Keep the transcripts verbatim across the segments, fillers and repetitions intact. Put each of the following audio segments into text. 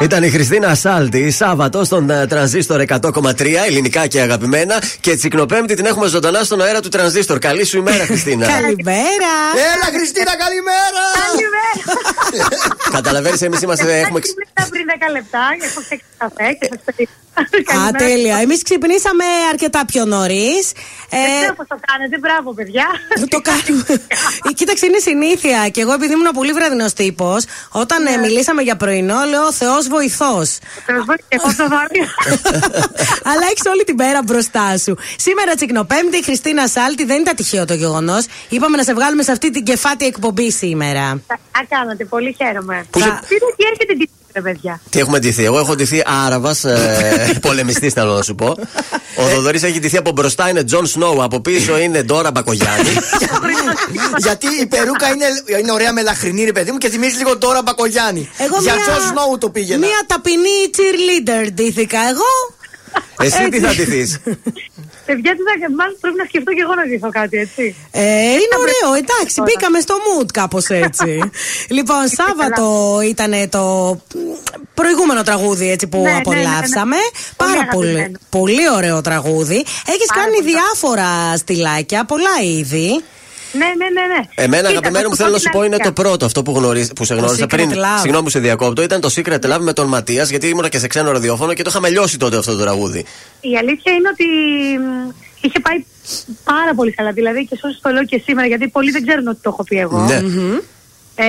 Ήταν η Χριστίνα Σάλτη, Σάββατο στον Τρανζίστορ εκατό κόμμα τρία, ελληνικά και αγαπημένα. Και Τσικνοπέμπτη την έχουμε ζωντανά στον αέρα του Τρανζίστορ. Καλή σου ημέρα, Χριστίνα. Καλημέρα. Έλα, Χριστίνα, καλημέρα. Καλημέρα. Καταλαβαίνεις, εμείς είμαστε. Έχουμε πριν δέκα λεπτά, έχω φτιάξει καφέ και θα φτιάξει. Α, τέλεια. Εμείς ξυπνήσαμε αρκετά πιο νωρίς. Δεν ξέρω πώς το κάνετε, μπράβο, παιδιά. Το κάνουμε. Κοίταξε, είναι συνήθεια. Και εγώ, επειδή ήμουν πολύ βραδινός τύπος, όταν μιλήσαμε για πρωινό, λέω Θεός βοηθός. Θεός βοηθός, το βάρη. Αλλά έχεις όλη την πέρα μπροστά σου. Σήμερα, Τσικνοπέμπτη, η Χριστίνα Σάλτη, δεν ήταν τυχαίο το γεγονός. Είπαμε να σε βγάλουμε σε αυτή την κεφάτη εκπομπή σήμερα. Τα κάνατε, πολύ χαίρομαι. Τι έρχεται την. Τι έχουμε ντυθεί. Εγώ έχω ντυθεί Άραβας, ε, πολεμιστής θέλω να σου πω. Ο Θοδωρής έχει ντυθεί από μπροστά είναι Τζον Σνόου, από πίσω είναι Ντόρα Μπακογιάννη. Γιατί η περούκα είναι, είναι ωραία μελαχρινή, ρε παιδί μου, και θυμίζει λίγο Ντόρα Μπακογιάννη. Εγώ για Τζον Σνόου το πήγαινα. Μία ταπεινή cheerleader ντύθηκα εγώ. Εσύ τι θα ντυθείς? Παιδιά, μάλλον πρέπει να σκεφτώ και εγώ να δείχνω κάτι, έτσι. Ε, είναι ωραίο, εντάξει, μπήκαμε στο mood κάπως έτσι. Λοιπόν, Σάββατο ήταν το προηγούμενο τραγούδι έτσι, που ναι, απολαύσαμε. Ναι, ναι, ναι. Πάρα πολύ, πολύ, πολύ ωραίο τραγούδι. Έχεις κάνει πολύ διάφορα στυλάκια, πολλά είδη. Ναι, ναι, ναι, ναι. Εμένα, κοίτα, αγαπημένο μου, θέλω να σου πω, είναι το πρώτο αυτό που, γνωρίζ, που σε γνώρισα πριν. Love. Συγγνώμη που σε διακόπτω. Ήταν το Secret Love με τον Ματία, γιατί ήμουν και σε ξένο ραδιόφωνο και το είχαμε λιώσει τότε αυτό το τραγούδι. Η αλήθεια είναι ότι είχε πάει πάρα πολύ καλά. Δηλαδή, και σώσου το λέω και σήμερα, γιατί πολλοί δεν ξέρουν ότι το έχω πει εγώ. Ναι. Mm-hmm. Ε,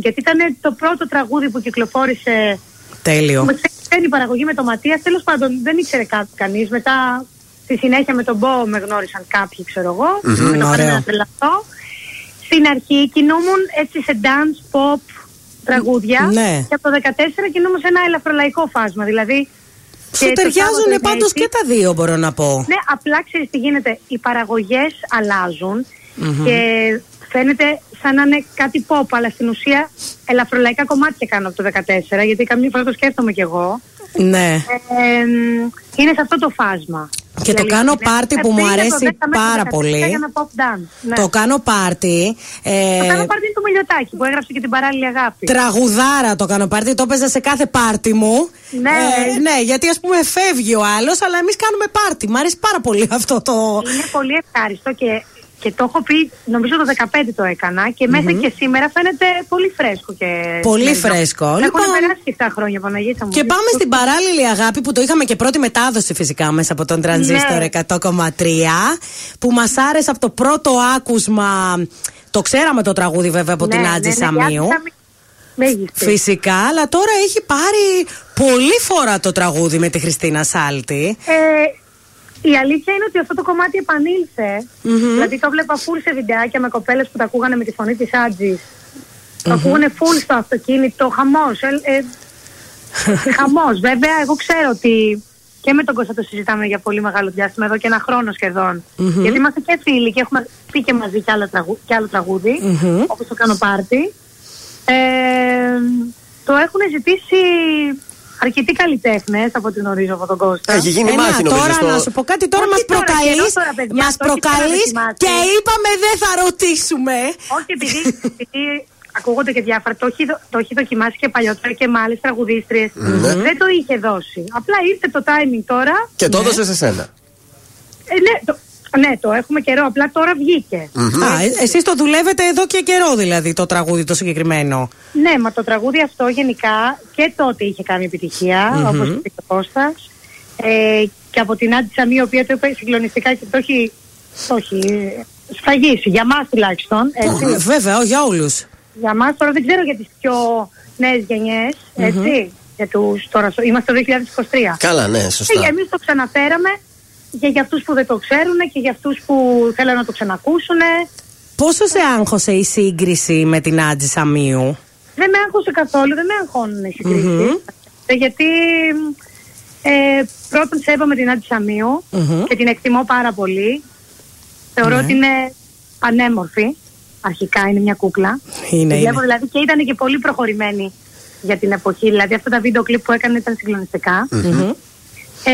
γιατί ήταν το πρώτο τραγούδι που κυκλοφόρησε. Τέλειο. Με ξένη παραγωγή με τον Ματία. Τέλος πάντων, δεν ήξερε κάτι κανείς. Μετά. Στη συνέχεια με τον Μπό με γνώρισαν κάποιοι, ξέρω εγώ. Mm-hmm, με το Πάνι να τρελαθώ. Στην αρχή κινούμουν έτσι σε dance, pop, τραγούδια. Mm-hmm. Και από το δεκατέσσερα κινούμουν σε ένα ελαφρολαϊκό φάσμα. Δηλαδή. Σου ταιριάζουν πάντως και τα δύο, μπορώ να πω. Ναι, απλά ξέρεις τι γίνεται. Οι παραγωγές αλλάζουν mm-hmm. και φαίνεται σαν να είναι κάτι pop, αλλά στην ουσία ελαφρολαϊκά κομμάτια κάνω από το δεκατέσσερα, γιατί καμιά φορά το σκέφτομαι κι εγώ. Ναι. Ε, είναι σε αυτό το φάσμα. Και το κάνω πάρτι που μου αρέσει πάρα πολύ. Το κάνω πάρτι. Το κάνω πάρτι του Μελιωτάκη που έγραψε και την παράλληλη αγάπη. Τραγουδάρα το κάνω πάρτι. Το έπαιζα σε κάθε πάρτι μου. Ναι, γιατί ας πούμε φεύγει ο άλλος, αλλά εμείς κάνουμε πάρτι. Μ' αρέσει πάρα πολύ αυτό το. Είναι πολύ ευχάριστο και το έχω πει, νομίζω το δεκαπέντε το έκανα και μέχρι και σήμερα φαίνεται πολύ φρέσκο. Πολύ φρέσκο. Έχουν περάσει επτά χρόνια, Παναγίτα μου. Και πάμε στην παράλληλη αγάπη που το είχαμε και πρώτη μετάδοση φυσικά μέσα από τον Τρανζίστορ εκατό κόμμα τρία, που μας άρεσε από το πρώτο άκουσμα. Το ξέραμε το τραγούδι βέβαια από την Άντζυ Σαμίου. Φυσικά, αλλά τώρα έχει πάρει πολύ φορά το τραγούδι με τη Χριστίνα Σάλτη. Η αλήθεια είναι ότι αυτό το κομμάτι επανήλθε. Mm-hmm. Δηλαδή το βλέπα full σε βιντεάκια με κοπέλες που τα ακούγανε με τη φωνή της Άντζης. Mm-hmm. Το ακούγανε full στο αυτοκίνητο. Χαμός. Ε, ε, χαμός. Βέβαια, εγώ ξέρω ότι και με τον Κώστα το συζητάμε για πολύ μεγάλο διάστημα, εδώ και ένα χρόνο σχεδόν. Mm-hmm. Γιατί είμαστε και φίλοι και έχουμε πει και μαζί κι, τραγου, κι άλλο τραγούδι, mm-hmm. όπως το κάνω πάρτι. Ε, το έχουν ζητήσει αρκετοί καλλιτέχνες από την ορίζα από τον Κώστα. Έχει γίνει Ένα, μάχη νομίζω. Τώρα στο... να σου πω κάτι, τώρα μας προκαλείς, μας προκαλείς και είπαμε δεν θα ρωτήσουμε. Όχι, επειδή, επειδή ακούγονται και διάφορα, το έχει, το έχει δοκιμάσει και παλιότερα και με άλλες τραγουδίστριες. Mm-hmm. Δεν το είχε δώσει. Απλά ήρθε το timing τώρα. Και το έδωσε ναι. σε σένα. Ε, ναι, το... Ναι, το έχουμε καιρό, απλά τώρα βγήκε. Mm-hmm. Α, ε, εσείς το δουλεύετε εδώ και καιρό δηλαδή το τραγούδι το συγκεκριμένο. Ναι, μα το τραγούδι αυτό γενικά και τότε είχε κάνει επιτυχία, mm-hmm. όπως είπε ο Κώστας. Ε, και από την Άντζη Σαμίου, η οποία το είπε συγκλονιστικά και το έχει, το έχει σφαγίσει, για μας τουλάχιστον. Mm-hmm. Βέβαια, όχι για όλους. Για μας τώρα δεν ξέρω για τις πιο νέες γενιές, έτσι. Mm-hmm. Για τους, τώρα, είμαστε το είκοσι είκοσι τρία. Καλά, ναι, σωστά. Και εμείς το ξαναφέραμε. Και για αυτούς που δεν το ξέρουν και για αυτούς που θέλουν να το ξανακούσουν. Πόσο σε άγχωσε η σύγκριση με την Άντζη Σαμίου? Δεν με άγχωσε καθόλου, δεν με αγχώνουν οι συγκρίσεις. Mm-hmm. Γιατί ε, πρώτον σέβομαι την Άντζη Σαμίου mm-hmm. και την εκτιμώ πάρα πολύ. Θεωρώ mm-hmm. ότι είναι πανέμορφη. Αρχικά είναι μια κούκλα. Είναι, είναι. Δηλαδή, και ήταν και πολύ προχωρημένη για την εποχή. Δηλαδή αυτά τα βίντεο κλιπ που έκανε ήταν συγκλονιστικά. Mm-hmm. Ε,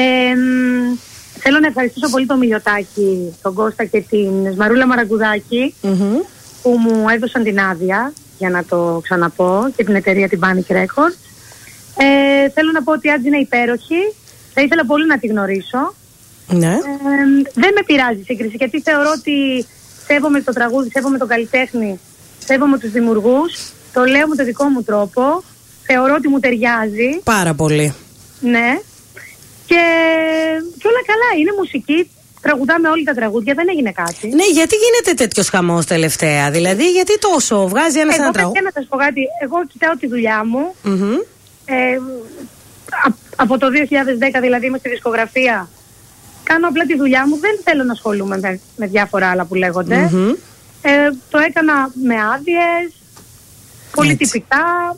Θέλω να ευχαριστήσω πολύ τον Μελιωτάκη, τον Κώστα και την Σμαρούλα Μαραγκουδάκη mm-hmm. που μου έδωσαν την άδεια για να το ξαναπώ και την εταιρεία την Panic Records. Ε, Ε, θέλω να πω ότι η Άντζυ είναι υπέροχη. Θα ήθελα πολύ να τη γνωρίσω. Ναι. Ε, δεν με πειράζει η σύγκριση, γιατί θεωρώ ότι σέβομαι το τραγούδι, σέβομαι τον καλλιτέχνη, σέβομαι τους δημιουργούς. Το λέω με το δικό μου τρόπο. Θεωρώ ότι μου ταιριάζει. Πάρα πολύ. Ναι. Και, και όλα καλά. Είναι μουσική. Τραγουδάμε όλοι τα τραγούδια, δεν έγινε κάτι. Ναι, γιατί γίνεται τέτοιος χαμός τελευταία, δηλαδή, γιατί τόσο βγάζει ένας ένα τραγούδι. Εγώ θα σας πω κάτι. Εγώ κοιτάω τη δουλειά μου. Mm-hmm. Ε, από το δύο χιλιάδες δέκα, δηλαδή, είμαι στη δισκογραφία. Κάνω απλά τη δουλειά μου. Δεν θέλω να ασχολούμαι με, με διάφορα άλλα που λέγονται. Mm-hmm. Ε, το έκανα με άδειες, πολύ τυπικά.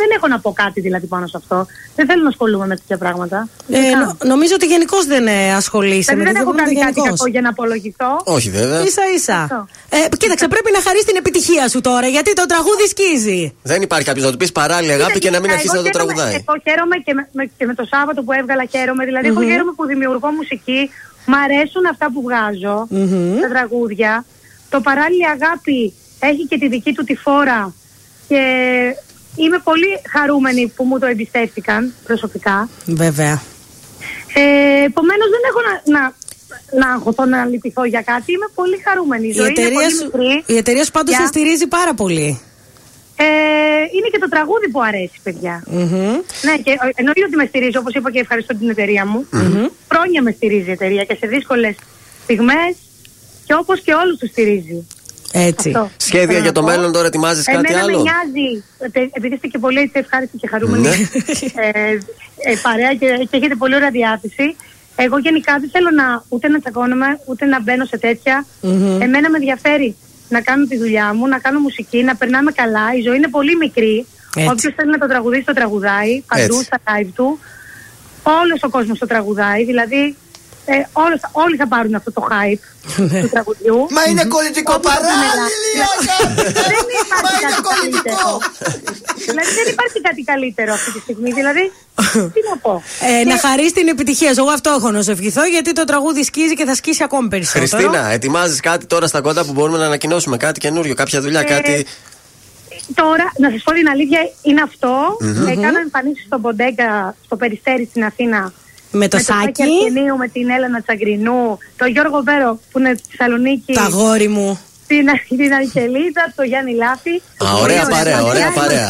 Δεν έχω να πω κάτι δηλαδή πάνω σε αυτό. Δεν θέλω να ασχολούμαι με τέτοια πράγματα. Ε, νο, νομίζω ότι γενικώ δεν ασχολείσαι. Δηλαδή δεν έχω κάνει κάτι κακό για να απολογηθώ. Όχι βέβαια. Ίσα ίσα. Ε, κοίταξε, πρέπει να χαρείς την επιτυχία σου τώρα, γιατί το τραγούδι σκίζει. Δεν υπάρχει κάποιο να του πει παράλληλη αγάπη και να μην αρχίσει να το τραγουδάει. Εγώ χαίρομαι και με, με, και με το Σάββατο που έβγαλα, χαίρομαι. Δηλαδή, mm-hmm. εγώ χαίρομαι που δημιουργώ μουσική. Μ' αρέσουν αυτά που βγάζω, mm-hmm. τα τραγούδια. Το παράλληλη αγάπη έχει και τη δική του τη φόρα. Και είμαι πολύ χαρούμενη που μου το εμπιστεύτηκαν προσωπικά. Βέβαια. Ε, επομένως δεν έχω να, να, να αγχωθώ, να λυπηθώ για κάτι. Είμαι πολύ χαρούμενη. Η, η ζωή είναι πολύ σου, μικρή. Η εταιρεία σου πάντως yeah. σε στηρίζει πάρα πολύ. Ε, είναι και το τραγούδι που αρέσει, παιδιά. Mm-hmm. Ναι, και εννοείται ότι με στηρίζει, όπως είπα και ευχαριστώ την εταιρεία μου. Mm-hmm. Χρόνια με στηρίζει η εταιρεία και σε δύσκολες στιγμές και όπως και όλους τους στηρίζει. Έτσι. Αυτό. Σχέδια για το πω. Μέλλον τώρα, ετοιμάζεις κάτι εμένα άλλο? Εμένα με νοιάζει, επειδή είστε και πολύ έτσι ευχάριστοι και χαρούμενοι, ναι. ε, ε, παρέα και, και έχετε πολύ ωραία διάθεση. Εγώ γενικά δεν θέλω να, ούτε να τσακώνομαι, ούτε να μπαίνω σε τέτοια. Mm-hmm. Εμένα με ενδιαφέρει να κάνω τη δουλειά μου, να κάνω μουσική, να περνάμε καλά. Η ζωή είναι πολύ μικρή. Όποιος θέλει να το τραγουδίσει, το τραγουδάει. Παντού, στα live του. Όλος ο κόσμος το τραγουδάει. Δηλαδή, Ε, όλες, όλοι θα πάρουν αυτό το hype του τραγουδιού. Μα είναι κολλητικό παράλληλη αγάπη. Δεν υπάρχει κάτι καλύτερο. Δηλαδή δεν υπάρχει κάτι καλύτερο αυτή τη στιγμή. Δηλαδή τι να πω. Να χαρείς την επιτυχία σου. Εγώ αυτό έχω να σου ευχηθώ, γιατί το τραγούδι σκίζει και θα σκίσει ακόμη περισσότερο. Χριστίνα, ετοιμάζεις κάτι τώρα στα κοντά που μπορούμε να ανακοινώσουμε? Κάτι καινούριο, κάποια δουλειά, κάτι? Τώρα, να σας πω την αλήθεια, είναι αυτό. Κάνω εμφανίσεις στον Ποντέγκα, στο Περιστέρι στην Αθήνα. Με το, με το Σάκη Αρκενίου, με την Έλενα Τσαγκρινού, τον Γιώργο Βέρο που είναι στη Θεσσαλονίκη. Τα αγόρι μου. Την, την Αγγελίδα, τον Γιάννη Λάφη. Α, ωραία παρέα, ωραία παρέα.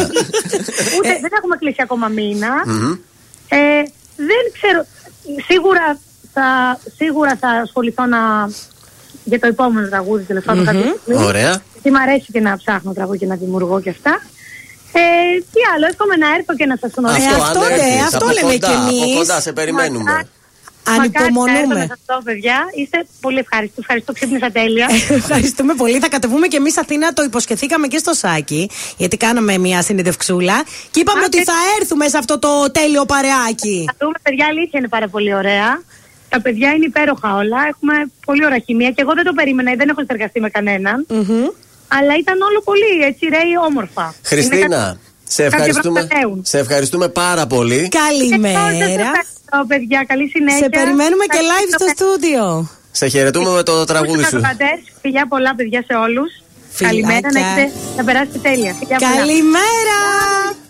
Ούτε, δεν έχουμε κλείσει ακόμα μήνα. Mm-hmm. Ε, δεν ξέρω, σίγουρα θα, σίγουρα θα ασχοληθώ να, για το επόμενο τραγούδι, τέλος πάντων. Mm-hmm. Ωραία. Τι μ' αρέσει και να ψάχνω τραγούδι και να δημιουργώ και αυτά. Ε, τι άλλο, εύχομαι να έρθω και να σας γνωρίσω. Αυτό, αυτό, ναι, αυτό λέμε κοντά, και εμείς. Από κοντά, σε περιμένουμε. Μακά, ανυπομονούμε. Μακάρι αυτό, παιδιά. Είστε πολύ ευχαριστοί. Ευχαριστώ, ξύπνησα τέλεια. Ευχαριστούμε πολύ. Θα κατεβούμε και εμείς Αθήνα, το υποσχεθήκαμε και στο Σάκη, γιατί κάναμε μια συνεντευξούλα και είπαμε Ά, ότι και... θα έρθουμε σε αυτό το τέλειο παρεάκι. Θα δούμε, παιδιά, αλήθεια είναι πάρα πολύ ωραία. Τα παιδιά είναι υπέροχα όλα. Έχουμε πολύ ωραία χημεία και εγώ δεν το περίμενα, δεν έχω συνεργαστεί με κανέναν. Mm-hmm. Αλλά ήταν όλο πολύ έτσι ρέει όμορφα. Χριστίνα, κα... σε, ευχαριστούμε, σε ευχαριστούμε πάρα πολύ. Καλημέρα. Ευχαριστώ, παιδιά. Καλή συνέχεια. Σε περιμένουμε και live στο στούντιο. Σε χαιρετούμε με το τραγούδι σου. Φιλιά πολλά, παιδιά, σε όλους. Φιλάκια. Καλημέρα, να, έχετε, να περάσετε τέλεια. Φιλιά, καλημέρα.